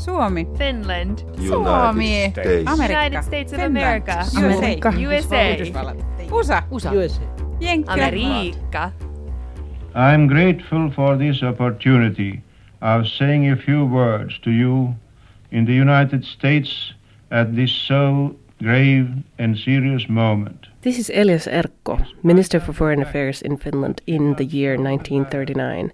Suomi. Finland. Suomi. States. Amerikka. United States of America. America. USA. USA. USA. Amerikka. I'm grateful for this opportunity of saying a few words to you in the United States at this so grave and serious moment. This is Elias Erko, Minister for Foreign Affairs in Finland in the year 1939,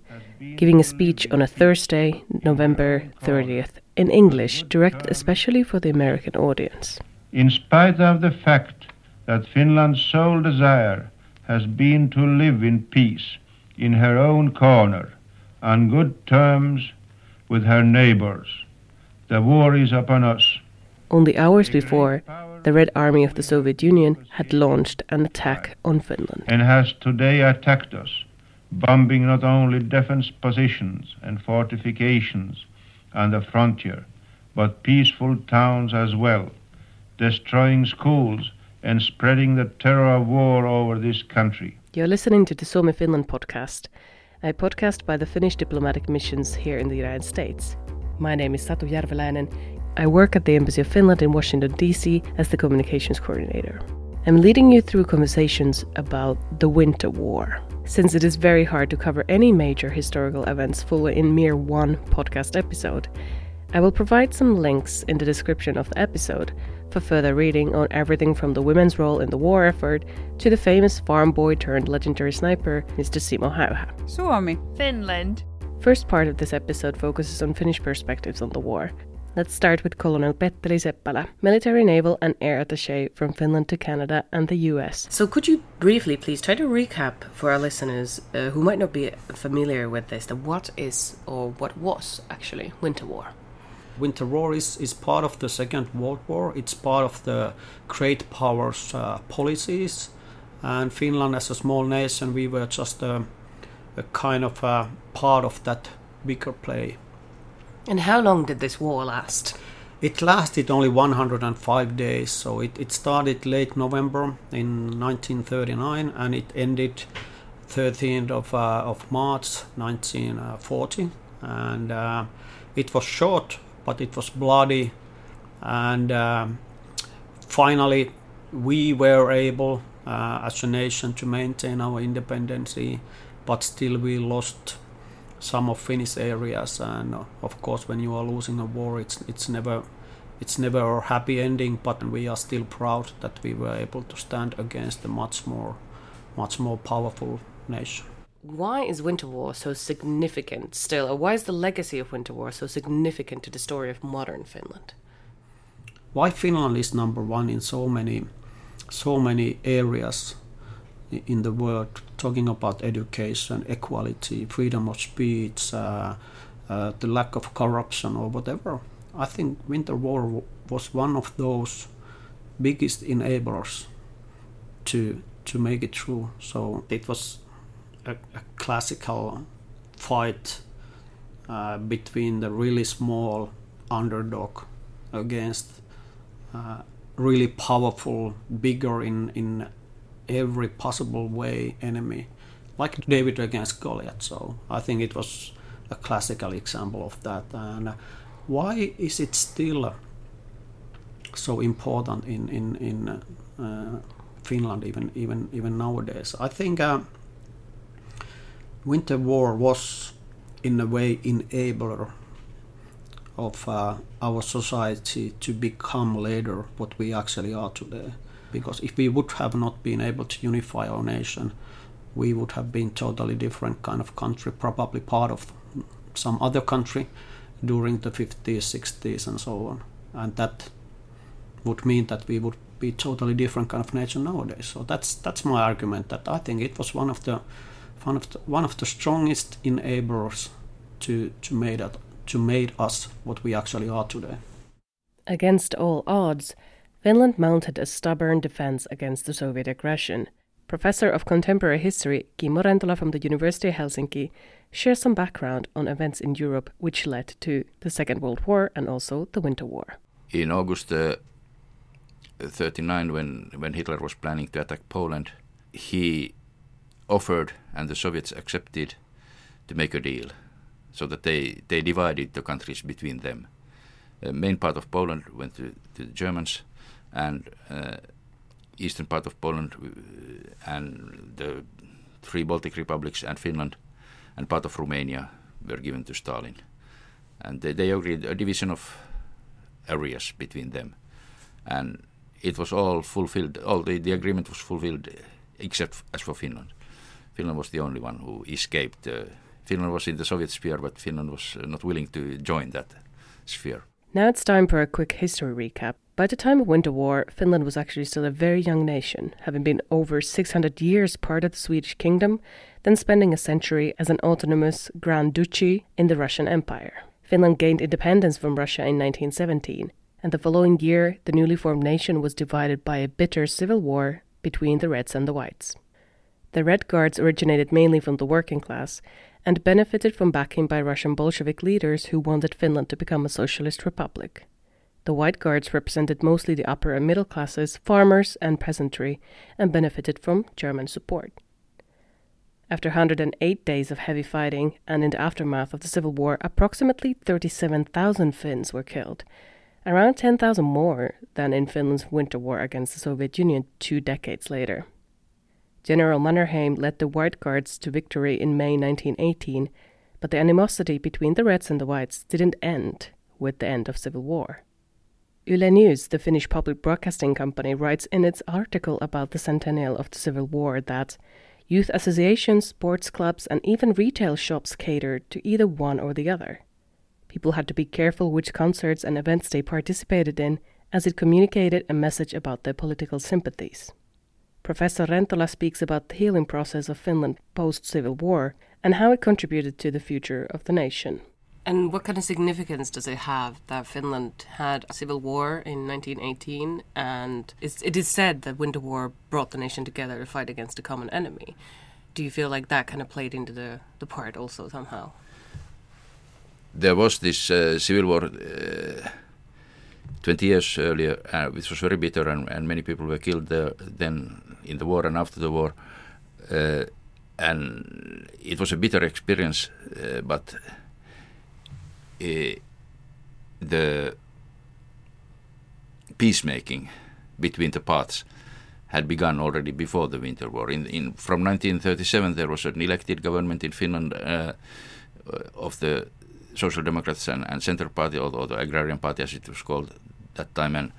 giving a speech on a Thursday, November 30th, in English, directed especially for the American audience. In spite of the fact that Finland's sole desire has been to live in peace, in her own corner, on good terms with her neighbors. The war is upon us. Only hours before, the Red Army of the Soviet Union had launched an attack on Finland. And has today attacked us, bombing not only defense positions and fortifications on the frontier, but peaceful towns as well, destroying schools and spreading the terror of war over this country. You're listening to the Suomi Finland podcast, a podcast by the Finnish diplomatic missions here in the United States. My name is Satu Järveläinen. I work at the Embassy of Finland in Washington, D.C. as the communications coordinator. I'm leading you through conversations about the Winter War, since it is very hard to cover any major historical events fully in mere one podcast episode. I will provide some links in the description of the episode for further reading on everything from the women's role in the war effort to the famous farm boy turned legendary sniper, Mr. Simo Häyhä. Suomi, Finland. First part of this episode focuses on Finnish perspectives on the war. Let's start with Colonel Petteri Seppälä, military, naval and air attaché from Finland to Canada and the US. So could you briefly please try to recap for our listeners who might not be familiar with this, that what is or what was actually Winter War? Winter War is part of the Second World War. It's part of the great powers' policies. And Finland, as a small nation, we were just a kind of a part of that bigger play. And how long did this war last? It lasted only 105 days. So it started late November in 1939 and it ended 13th of March 1940. And it was short, but it was bloody, and finally we were able as a nation to maintain our independency, but still we lost some of Finnish areas. And of course, when you are losing a war, it's never a happy ending, but we are still proud that we were able to stand against a much more powerful nation. Why is Winter War so significant still? Or why is the legacy of Winter War so significant to the story of modern Finland? Why Finland is number one in so many areas in the world, talking about education, equality, freedom of speech, the lack of corruption or whatever. I think Winter War was one of those biggest enablers to make it true. So it was a classical fight between the really small underdog against really powerful, bigger in every possible way enemy, like David against Goliath. So I think it was a classical example of that. And why is it still so important in Finland even nowadays? I think Winter War was, in a way, enabler of our society to become later what we actually are today. Because if we would have not been able to unify our nation, we would have been totally different kind of country, probably part of some other country during the 50s, 60s and so on. And that would mean that we would be totally different kind of nation nowadays. So that's my argument, that I think it was one of the strongest enablers to make us what we actually are today. Against all odds, Finland mounted a stubborn defense against the Soviet aggression. Professor of Contemporary History Kimmo Rentola from the University of Helsinki shares some background on events in Europe which led to the Second World War and also the Winter War. In August 1939, when Hitler was planning to attack Poland, he offered, and the Soviets accepted, to make a deal so that they divided the countries between them. main part of Poland went to the Germans, and eastern part of Poland and the three Baltic republics and Finland and part of Romania were given to Stalin. And they agreed a division of areas between them. And it was all fulfilled, all the agreement was fulfilled except as for Finland. Finland was the only one who escaped. Finland was in the Soviet sphere, but Finland was not willing to join that sphere. Now it's time for a quick history recap. By the time of Winter War, Finland was actually still a very young nation, having been over 600 years part of the Swedish kingdom, then spending a century as an autonomous Grand Duchy in the Russian Empire. Finland gained independence from Russia in 1917, and the following year, the newly formed nation was divided by a bitter civil war between the Reds and the Whites. The Red Guards originated mainly from the working class and benefited from backing by Russian Bolshevik leaders who wanted Finland to become a socialist republic. The White Guards represented mostly the upper and middle classes, farmers and peasantry, and benefited from German support. After 108 days of heavy fighting and in the aftermath of the Civil War, approximately 37,000 Finns were killed, around 10,000 more than in Finland's Winter War against the Soviet Union 2 decades later. General Mannerheim led the White Guards to victory in May 1918, but the animosity between the Reds and the Whites didn't end with the end of Civil War. Yle News, the Finnish public broadcasting company, writes in its article about the centennial of the Civil War that youth associations, sports clubs, and even retail shops catered to either one or the other. People had to be careful which concerts and events they participated in, as it communicated a message about their political sympathies. Professor Rentola speaks about the healing process of Finland post-Civil War and how it contributed to the future of the nation. And what kind of significance does it have that Finland had a civil war in 1918, and it is said that Winter War brought the nation together to fight against a common enemy? Do you feel like that kind of played into the part also somehow? There was this civil war 20 years earlier, which was very bitter, and many people were killed then in the war and after the war. And it was a bitter experience, but the peacemaking between the parts had begun already before the Winter War. From 1937, there was an elected government in Finland of the Social Democrats and Centre Party, or the Agrarian Party as it was called that time, and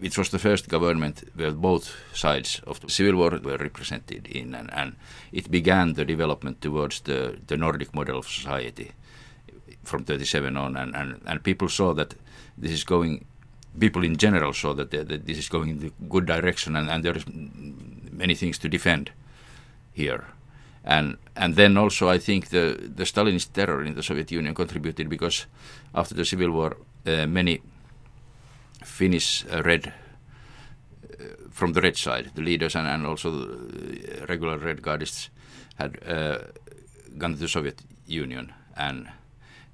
it was the first government where both sides of the civil war were represented in, and it began the development towards the Nordic model of society from 37 on, and people saw that this is going, people in general saw that this is going in the good direction, and there is many things to defend here. And then also I think the Stalinist terror in the Soviet Union contributed, because after the Civil War many Finnish from the Red side, the leaders and also regular Red Guardists had gone to the Soviet Union, and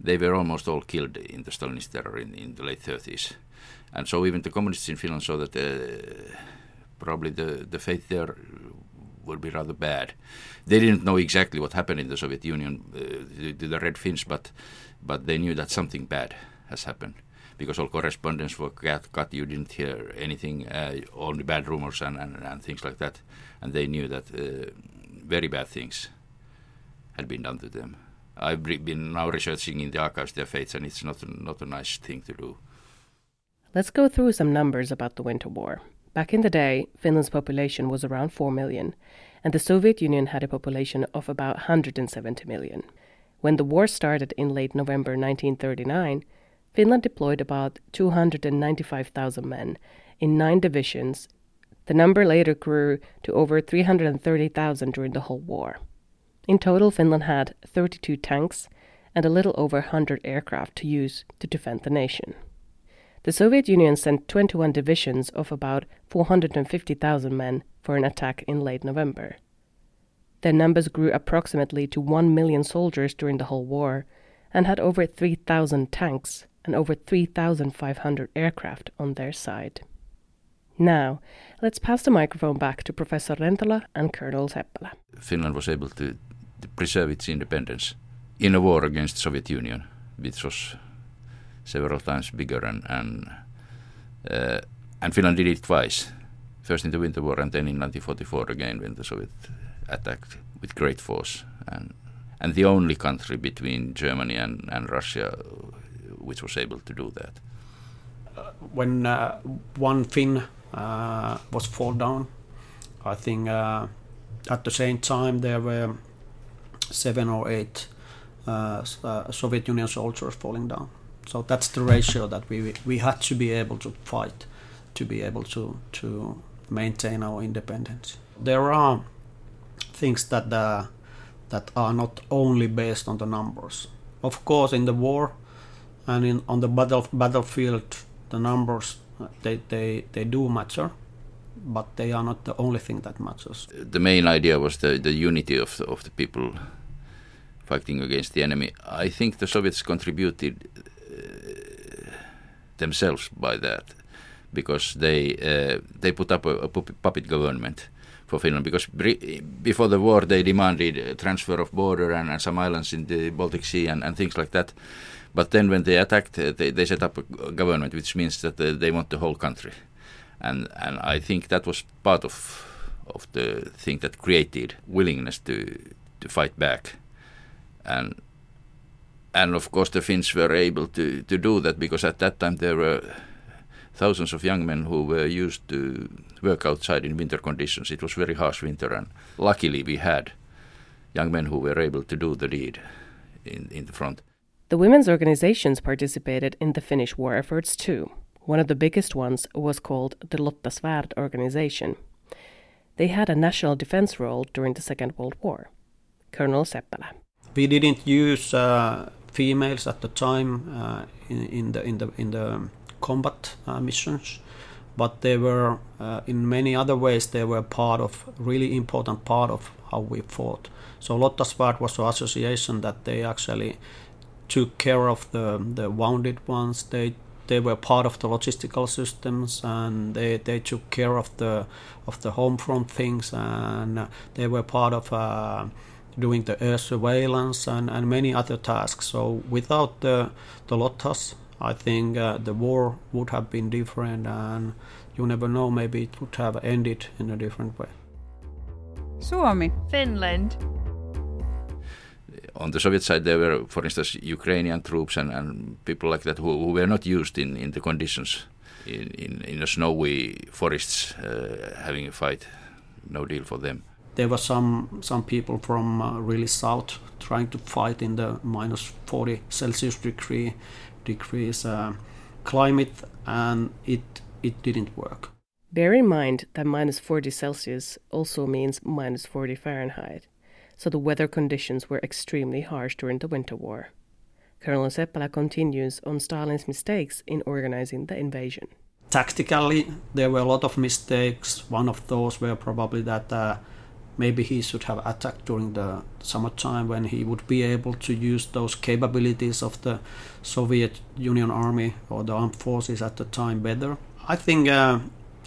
they were almost all killed in the Stalinist terror in the late 30s. And so even the communists in Finland saw that probably the fate there would be rather bad. They didn't know exactly what happened in the Soviet Union to the Red Finns, but they knew that something bad has happened, because all correspondence were cut. You didn't hear anything, only bad rumors and things like that. And they knew that very bad things had been done to them. I've been now researching in the archives their fates, and it's not a nice thing to do. Let's go through some numbers about the Winter War. Back in the day, Finland's population was around 4 million, and the Soviet Union had a population of about 170 million. When the war started in late November 1939, Finland deployed about 295,000 men in 9 divisions. The number later grew to over 330,000 during the whole war. In total, Finland had 32 tanks and a little over 100 aircraft to use to defend the nation. The Soviet Union sent 21 divisions of about 450,000 men for an attack in late November. Their numbers grew approximately to 1 million soldiers during the whole war, and had over 3,000 tanks and over 3,500 aircraft on their side. Now, let's pass the microphone back to Professor Rentola and Colonel Seppälä. Finland was able to preserve its independence in a war against the Soviet Union, which was several times bigger, and Finland did it twice, first in the Winter War and then in 1944 again when the Soviet attacked with great force, and the only country between Germany and Russia which was able to do that. When one Finn was fall down, I think at the same time there were 7 or 8 Soviet Union soldiers falling down. So that's the ratio that we had to be able to fight to be able to maintain our independence. There are things that are not only based on the numbers. Of course, in the war and on the battlefield, the numbers they do matter, but they are not the only thing that matters. The main idea was the unity of the people fighting against the enemy. I think the Soviets contributed themselves by that, because they put up a puppet government for Finland, because before the war they demanded a transfer of border and some islands in the Baltic Sea and things like that. But then when they attacked, they set up a government, which means that they want the whole country. And I think that was part of the thing that created willingness to fight back. And of course the Finns were able to do that, because at that time there were thousands of young men who were used to work outside in winter conditions. It was very harsh winter, and luckily we had young men who were able to do the deed in the front. The women's organizations participated in the Finnish war efforts too. One of the biggest ones was called the Lotta Svärd organization. They had a national defense role during the Second World War. Colonel Seppälä. We didn't use females at the time in the combat missions, but they were in many other ways. They were really important part of how we fought. So Lotta Svärd was an association that they actually took care of the wounded ones. They were part of the logistical systems, and they took care of the home front things, and they were part of doing the air surveillance and many other tasks. So without the Lottas, I think the war would have been different, and you never know, maybe it would have ended in a different way. Suomi, Finland. On the Soviet side, there were, for instance, Ukrainian troops and people like that who were not used in the conditions in the snowy forests having a fight. No deal for them. There were some people from really south trying to fight in the minus 40 Celsius degrees climate, and it didn't work. Bear in mind that minus 40 Celsius also means minus 40 Fahrenheit. So the weather conditions were extremely harsh during the Winter War. Colonel Seppälä continues on Stalin's mistakes in organizing the invasion. Tactically, there were a lot of mistakes. One of those were probably that maybe he should have attacked during the summertime, when he would be able to use those capabilities of the Soviet Union Army or the armed forces at the time better. I think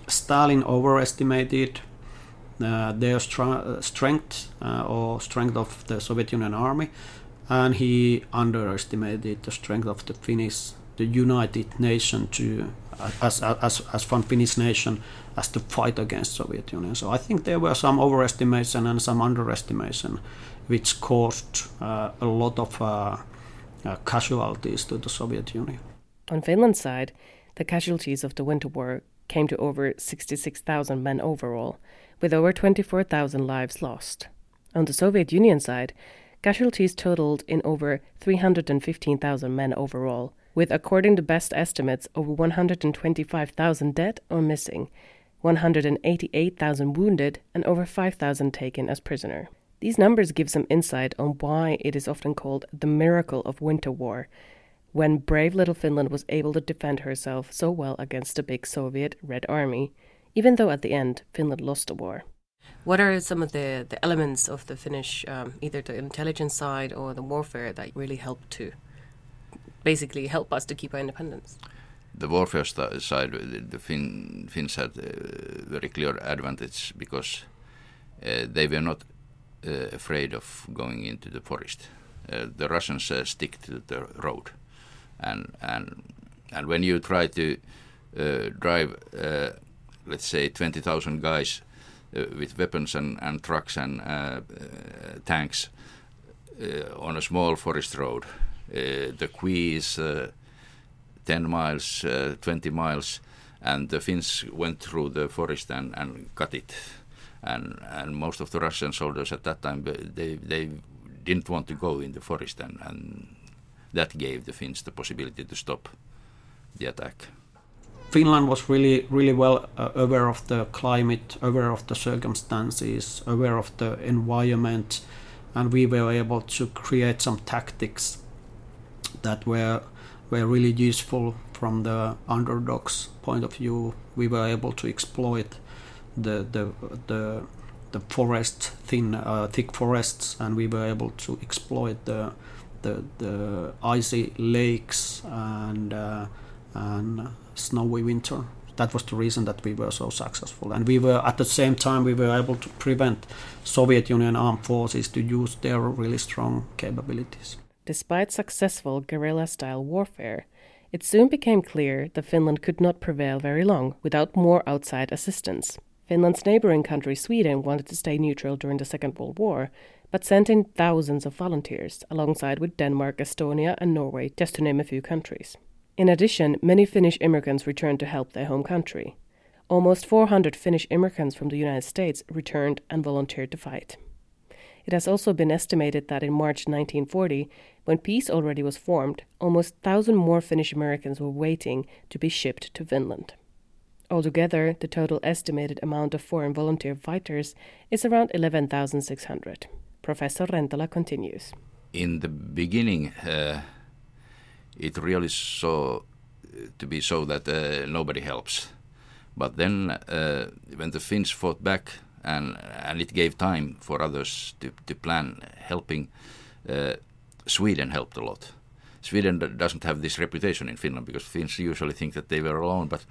Stalin overestimated their strength of the Soviet Union Army, and he underestimated the strength of the Finnish, the United Nation, as one Finnish nation, as to fight against Soviet Union. So I think there were some overestimation and some underestimation, which caused a lot of casualties to the Soviet Union. On Finland's side, the casualties of the Winter War came to over 66,000 men overall, with over 24,000 lives lost. On the Soviet Union side, casualties totaled in over 315,000 men overall, with, according to best estimates, over 125,000 dead or missing, 188,000 wounded, and over 5,000 taken as prisoner. These numbers give some insight on why it is often called the miracle of Winter War, when brave little Finland was able to defend herself so well against the big Soviet Red Army, even though at the end Finland lost the war. What are some of the elements of the Finnish, either the intelligence side or the warfare, that really helped to basically help us to keep our independence? The warfare side, the Finns had a very clear advantage, because they were not afraid of going into the forest. The Russians stick to the road and when you try to drive, let's say, 20,000 guys with weapons and trucks and tanks on a small forest road, the quays 10 miles, 20 miles, and the Finns went through the forest and cut it. And most of the Russian soldiers at that time, they didn't want to go in the forest, and that gave the Finns the possibility to stop the attack. Finland was really, really well aware of the climate, aware of the circumstances, aware of the environment, and we were able to create some tactics that were really useful from the underdog's point of view. We were able to exploit the forest, thick forests, and we were able to exploit the icy lakes and snowy winter. That was the reason that we were so successful, and we were at the same time we were able to prevent Soviet Union armed forces to use their really strong capabilities. Despite successful guerrilla-style warfare, it soon became clear that Finland could not prevail very long without more outside assistance. Finland's neighboring country Sweden wanted to stay neutral during the Second World War, but sent in thousands of volunteers, alongside with Denmark, Estonia and Norway, just to name a few countries. In addition, many Finnish immigrants returned to help their home country. Almost 400 Finnish immigrants from the United States returned and volunteered to fight. It has also been estimated that in March 1940, when peace already was formed, almost 1,000 more Finnish Americans were waiting to be shipped to Finland. Altogether, the total estimated amount of foreign volunteer fighters is around 11,600. Professor Rentola continues. In the beginning, it really saw to be so that nobody helps. But then, when the Finns fought back, and it gave time for others to plan helping, Sweden helped a lot. Sweden doesn't have this reputation in Finland because Finns usually think that they were alone, but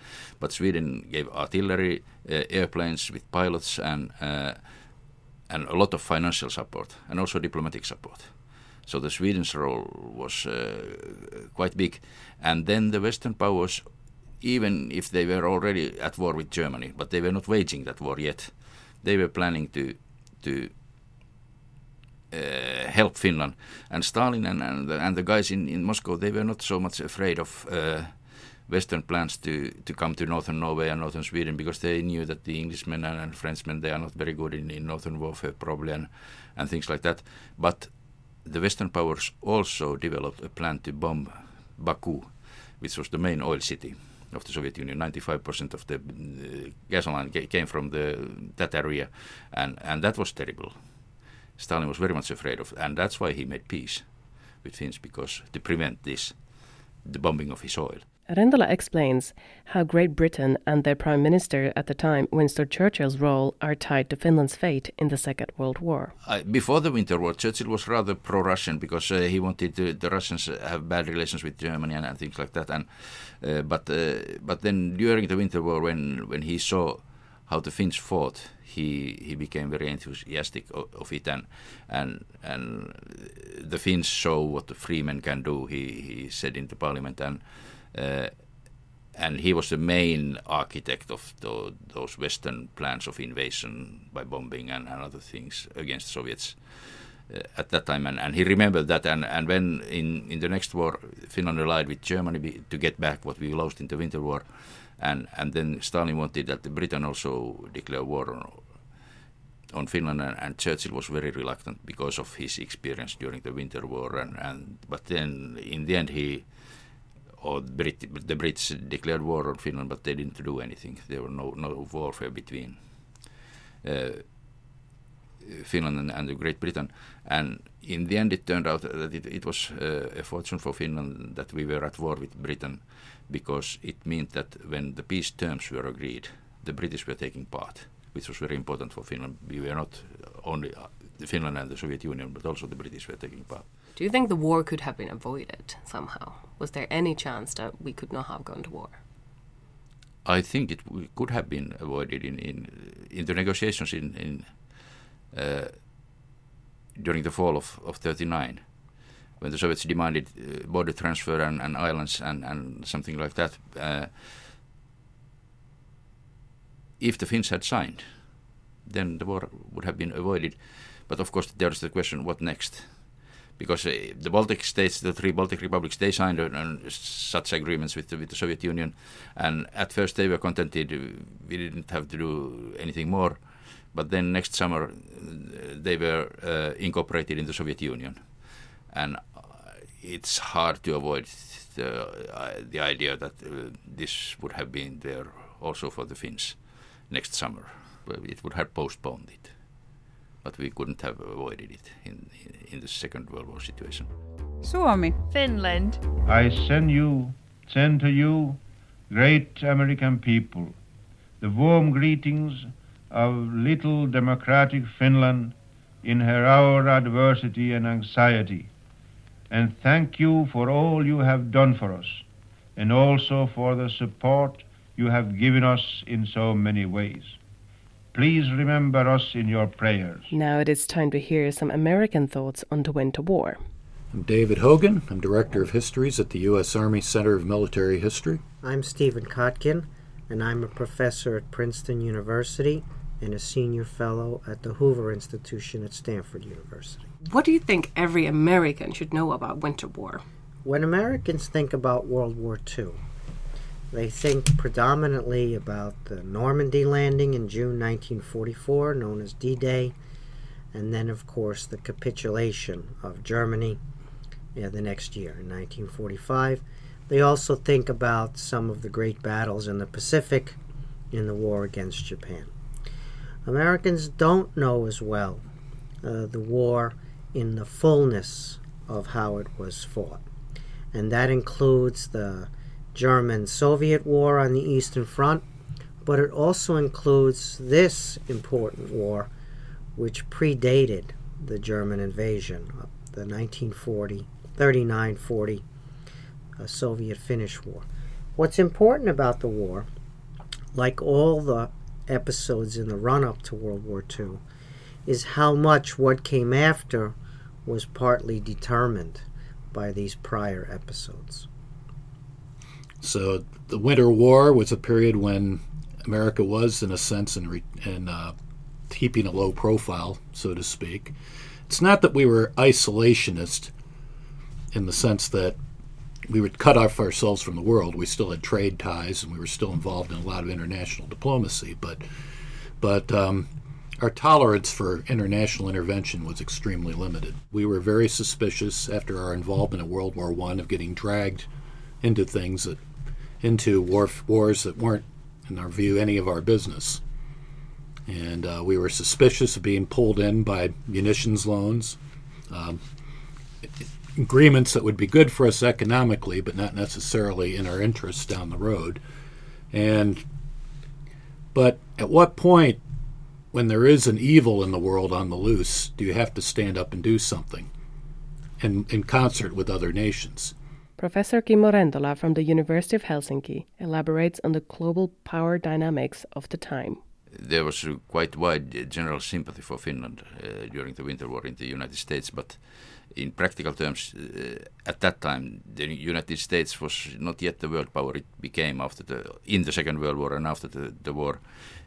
Sweden gave artillery, airplanes with pilots, and a lot of financial support and also diplomatic support. So the Sweden's role was quite big. And then the Western powers, even if they were already at war with Germany, but they were not waging that war yet, they were planning to help Finland. And Stalin and the guys in Moscow, they were not so much afraid of Western plans to come to northern Norway and northern Sweden, because they knew that the Englishmen and Frenchmen, they are not very good in northern warfare probably and things like that. But the Western powers also developed a plan to bomb Baku, which was the main oil city of the Soviet Union. 95% of the gasoline came from that area, and that was terrible. Stalin was very much afraid of, and that's why he made peace with Finns, because to prevent the bombing of his oil. Rentola explains how Great Britain and their Prime Minister at the time, Winston Churchill's role, are tied to Finland's fate in the Second World War. Before the Winter War, Churchill was rather pro-Russian because he wanted the Russians have bad relations with Germany and things like that. And but then during the Winter War, when he saw how the Finns fought, he became very enthusiastic of it, and the Finns show what the free men can do. He said in the parliament, and he was the main architect of those Western plans of invasion by bombing and other things against Soviets at that time. And he remembered that. And when in the next war, Finland allied with Germany to get back what we lost in the Winter War. And then Stalin wanted that Britain also declare war on Finland, and Churchill was very reluctant because of his experience during the Winter War. But then in the end the Brits declared war on Finland, but they didn't do anything. There were no warfare between Finland and Great Britain. And in the end, it turned out that it was a fortune for Finland that we were at war with Britain, because it meant that when the peace terms were agreed, the British were taking part, which was very important for Finland. We were not only Finland and the Soviet Union, but also the British were taking part. Do you think the war could have been avoided somehow? Was there any chance that we could not have gone to war? I think it could have been avoided in the negotiations during the fall of 1939. when the Soviets demanded border transfer and islands and something like that, if the Finns had signed, then the war would have been avoided. But of course, there's the question, what next? Because the Baltic states, the three Baltic republics, they signed such agreements with the Soviet Union. And at first they were contented, we didn't have to do anything more. But then next summer they were incorporated in the Soviet Union. And it's hard to avoid the idea that this would have been there also for the Finns next summer. It would have postponed it. But we couldn't have avoided it in the Second World War situation. Suomi, Finland. I send to you, great American people, the warm greetings of little democratic Finland in her hour of adversity and anxiety, and thank you for all you have done for us, and also for the support you have given us in so many ways. Please remember us in your prayers. Now it is time to hear some American thoughts on the Winter War. I'm David Hogan. I'm Director of Histories at the U.S. Army Center of Military History. I'm Stephen Kotkin, and I'm a professor at Princeton University and a senior fellow at the Hoover Institution at Stanford University. What do you think every American should know about Winter War? When Americans think about World War II, they think predominantly about the Normandy landing in June 1944, known as D-Day, and then, of course, the capitulation of Germany the next year, in 1945. They also think about some of the great battles in the Pacific in the war against Japan. Americans don't know as well the war in the fullness of how it was fought, and that includes the German-Soviet war on the Eastern Front, but it also includes this important war, which predated the German invasion, the 1939-40 Soviet-Finnish war. What's important about the war, like all the episodes in the run-up to World War II, is how much what came after was partly determined by these prior episodes. So the Winter War was a period when America was, in a sense, keeping a low profile, so to speak. It's not that we were isolationist in the sense that we would cut off ourselves from the world. We still had trade ties, and we were still involved in a lot of international diplomacy. But our tolerance for international intervention was extremely limited. We were very suspicious after our involvement in World War I of getting dragged into things that into wars that weren't, in our view, any of our business. And we were suspicious of being pulled in by munitions loans, agreements that would be good for us economically, but not necessarily in our interests down the road. But at what point, when there is an evil in the world on the loose, do you have to stand up and do something in concert with other nations? Professor Kimmo Rentola from the University of Helsinki elaborates on the global power dynamics of the time. There was a quite wide general sympathy for Finland during the Winter War in the United States, but in practical terms, at that time, the United States was not yet the world power it became in the Second World War and after the war.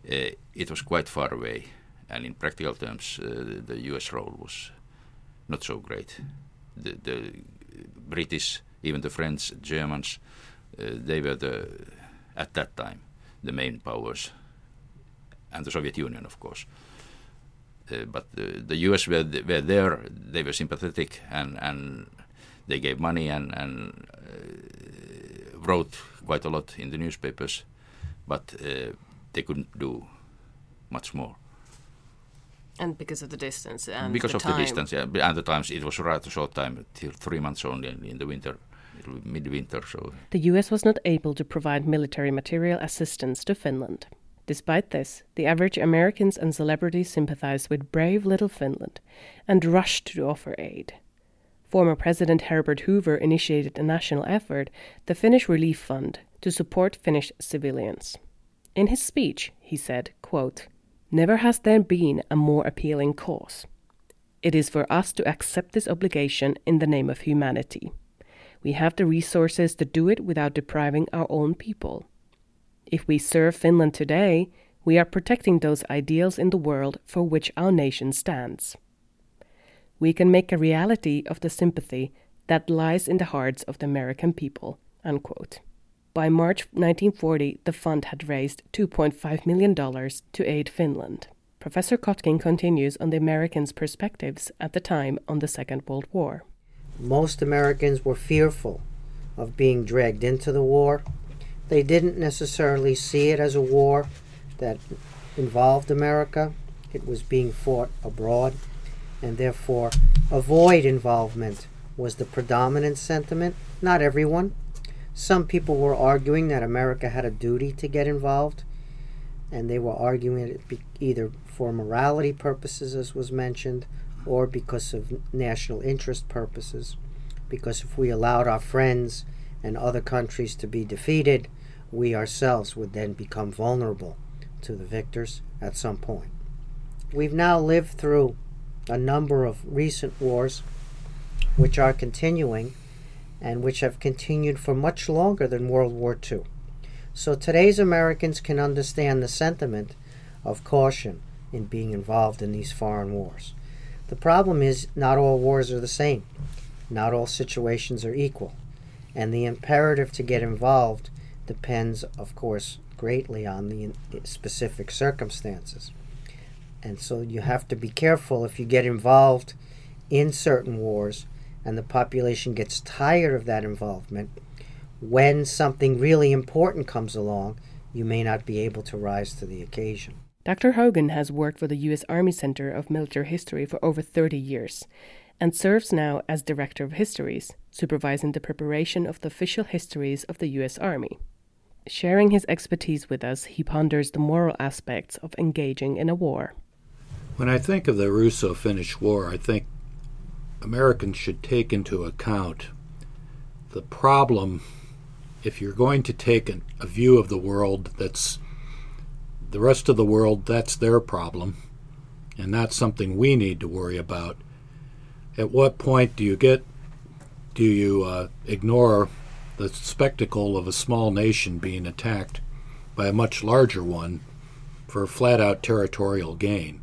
It was quite far away, and in practical terms, the U.S. role was not so great. The British, even the French, Germans, they were at that time the main powers, and the Soviet Union, of course. But the US were there. They were sympathetic, and they gave money and wrote quite a lot in the newspapers, but they couldn't do much more. And because of the distance and the times, it was a rather short time, 3 months only in the winter. It will be midwinter, so... The U.S. was not able to provide military material assistance to Finland. Despite this, the average Americans and celebrities sympathized with brave little Finland and rushed to offer aid. Former President Herbert Hoover initiated a national effort, the Finnish Relief Fund, to support Finnish civilians. In his speech, he said, quote, "Never has there been a more appealing cause. It is for us to accept this obligation in the name of humanity. We have the resources to do it without depriving our own people. If we serve Finland today, we are protecting those ideals in the world for which our nation stands. We can make a reality of the sympathy that lies in the hearts of the American people." Unquote. By March 1940, the fund had raised $2.5 million to aid Finland. Professor Kotkin continues on the Americans' perspectives at the time on the Second World War. Most Americans were fearful of being dragged into the war. They didn't necessarily see it as a war that involved America. It was being fought abroad, and therefore avoid involvement was the predominant sentiment. Not everyone. Some people were arguing that America had a duty to get involved, and they were arguing it either for morality purposes, as was mentioned, or because of national interest purposes, because if we allowed our friends and other countries to be defeated, we ourselves would then become vulnerable to the victors at some point. We've now lived through a number of recent wars which are continuing and which have continued for much longer than World War II. So today's Americans can understand the sentiment of caution in being involved in these foreign wars. The problem is not all wars are the same. Not all situations are equal. And the imperative to get involved depends, of course, greatly on the specific circumstances. And so you have to be careful if you get involved in certain wars and the population gets tired of that involvement. When something really important comes along, you may not be able to rise to the occasion. Dr. Hogan has worked for the U.S. Army Center of Military History for over 30 years and serves now as Director of Histories, supervising the preparation of the official histories of the U.S. Army. Sharing his expertise with us, he ponders the moral aspects of engaging in a war. When I think of the Russo-Finnish War, I think Americans should take into account the problem if you're going to take a view of the world that's the rest of the world, that's their problem, and not something we need to worry about. At what point do you ignore the spectacle of a small nation being attacked by a much larger one for flat-out territorial gain?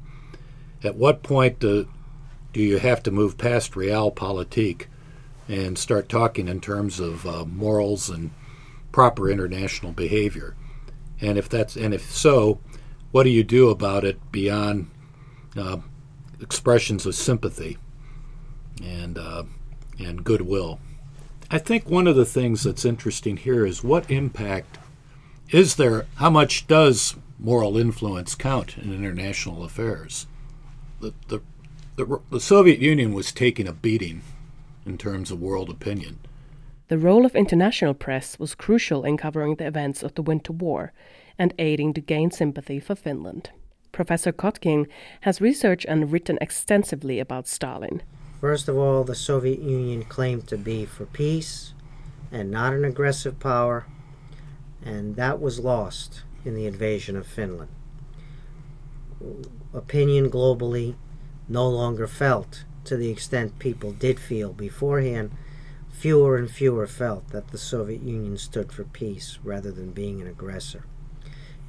At what point do you have to move past realpolitik and start talking in terms of morals and proper international behavior? And if so, what do you do about it beyond expressions of sympathy and goodwill? I think one of the things that's interesting here is what impact is there? How much does moral influence count in international affairs? The Soviet Union was taking a beating in terms of world opinion. The role of international press was crucial in covering the events of the Winter War and aiding to gain sympathy for Finland. Professor Kotkin has researched and written extensively about Stalin. First of all, the Soviet Union claimed to be for peace and not an aggressive power, and that was lost in the invasion of Finland. Opinion globally no longer felt to the extent people did feel beforehand. Fewer and fewer felt that the Soviet Union stood for peace rather than being an aggressor.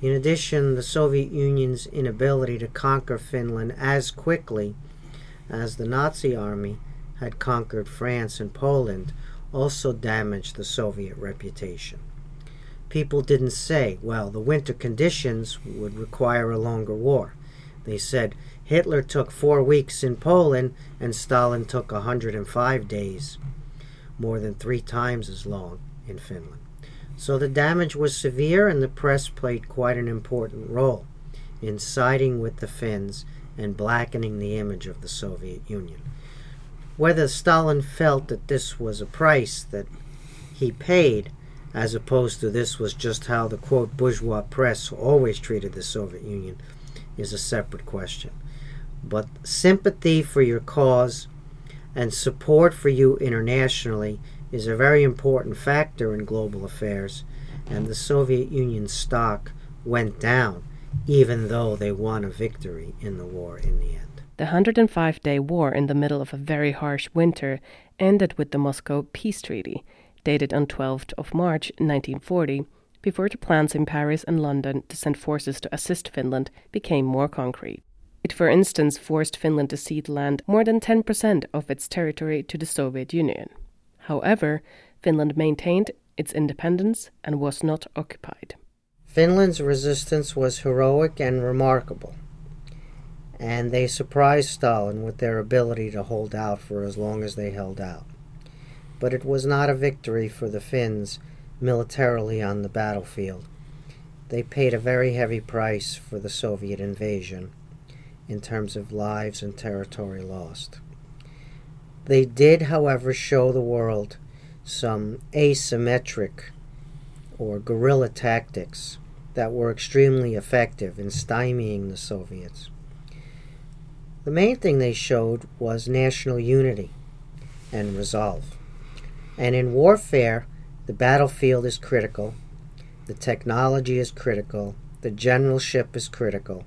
In addition, the Soviet Union's inability to conquer Finland as quickly as the Nazi army had conquered France and Poland also damaged the Soviet reputation. People didn't say, well, the winter conditions would require a longer war. They said, Hitler took 4 weeks in Poland and Stalin took 105 days. More than 3 times as long in Finland. So the damage was severe, and the press played quite an important role in siding with the Finns and blackening the image of the Soviet Union. Whether Stalin felt that this was a price that he paid, as opposed to this was just how the, quote, bourgeois press always treated the Soviet Union, is a separate question. But sympathy for your cause and support for you internationally is a very important factor in global affairs, and the Soviet Union's stock went down, even though they won a victory in the war in the end. The 105-day war in the middle of a very harsh winter ended with the Moscow Peace Treaty, dated on 12th of March 1940, before the plans in Paris and London to send forces to assist Finland became more concrete. It, for instance, forced Finland to cede land more than 10% of its territory to the Soviet Union. However, Finland maintained its independence and was not occupied. Finland's resistance was heroic and remarkable, and they surprised Stalin with their ability to hold out for as long as they held out. But it was not a victory for the Finns militarily on the battlefield. They paid a very heavy price for the Soviet invasion in terms of lives and territory lost. They did, however, show the world some asymmetric or guerrilla tactics that were extremely effective in stymieing the Soviets. The main thing they showed was national unity and resolve. And in warfare, the battlefield is critical, the technology is critical, the generalship is critical.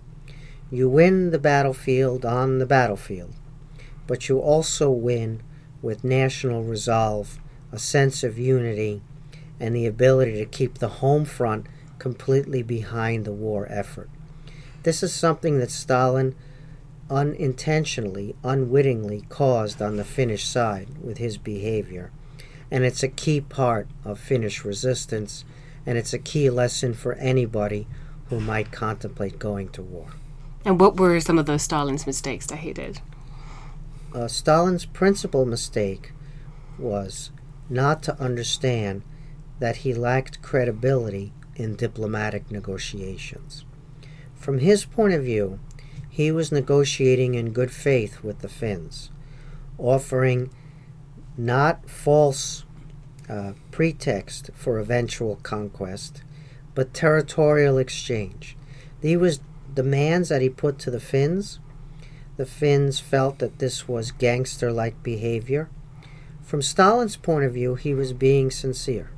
You win the battlefield on the battlefield, but you also win with national resolve, a sense of unity, and the ability to keep the home front completely behind the war effort. This is something that Stalin unintentionally, unwittingly caused on the Finnish side with his behavior. And it's a key part of Finnish resistance, and it's a key lesson for anybody who might contemplate going to war. And what were some of those Stalin's mistakes that he did? Stalin's principal mistake was not to understand that he lacked credibility in diplomatic negotiations. From his point of view, he was negotiating in good faith with the Finns, offering not false pretext for eventual conquest, but territorial exchange. These were demands that he put to the Finns. The Finns felt that this was gangster-like behavior. From Stalin's point of view, he was being sincere.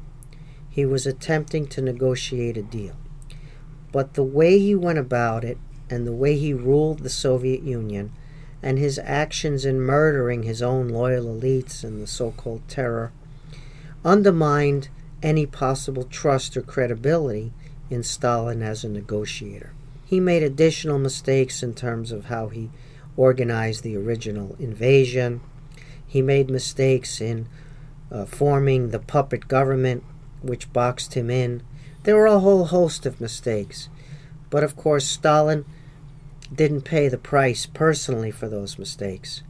He was attempting to negotiate a deal. But the way he went about it and the way he ruled the Soviet Union and his actions in murdering his own loyal elites and the so-called terror undermined any possible trust or credibility in Stalin as a negotiator. He made additional mistakes in terms of how he organized the original invasion. He made mistakes in forming the puppet government, which boxed him in. There were a whole host of mistakes. But of course, Stalin didn't pay the price personally for those mistakes.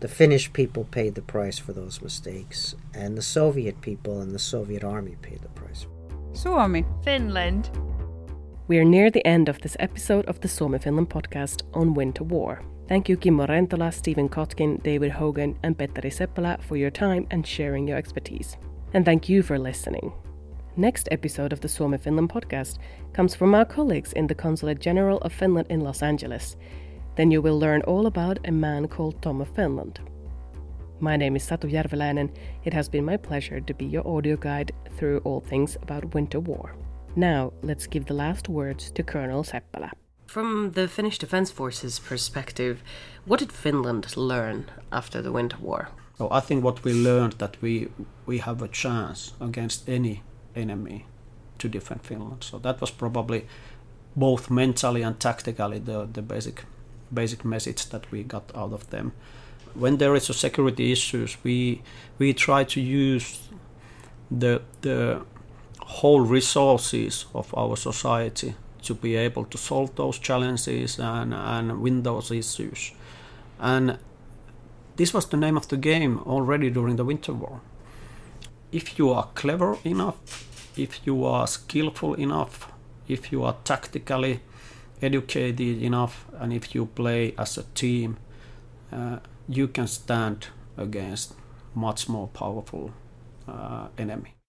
The Finnish people paid the price for those mistakes, and the Soviet people and the Soviet army paid the price. Suomi, Finland. We are near the end of this episode of the Suomi Finland podcast on Winter War. Thank you Kimmo Rentola, Stephen Kotkin, David Hogan and Petteri Seppälä for your time and sharing your expertise. And thank you for listening. Next episode of the Suomi Finland podcast comes from our colleagues in the Consulate General of Finland in Los Angeles. Then you will learn all about a man called Tom of Finland. My name is Satu Järveläinen. It has been my pleasure to be your audio guide through all things about Winter War. Now, let's give the last words to Colonel Seppälä. From the Finnish Defence Forces perspective, what did Finland learn after the Winter War? Oh, I think what we learned that we have a chance against any enemy to defend Finland. So that was probably both mentally and tactically the basic message that we got out of them. When there is a security issues, we try to use the whole resources of our society to be able to solve those challenges and win those issues. And this was the name of the game already during the Winter War. If you are clever enough, if you are skillful enough, if you are tactically educated enough, and if you play as a team, you can stand against much more powerful enemy.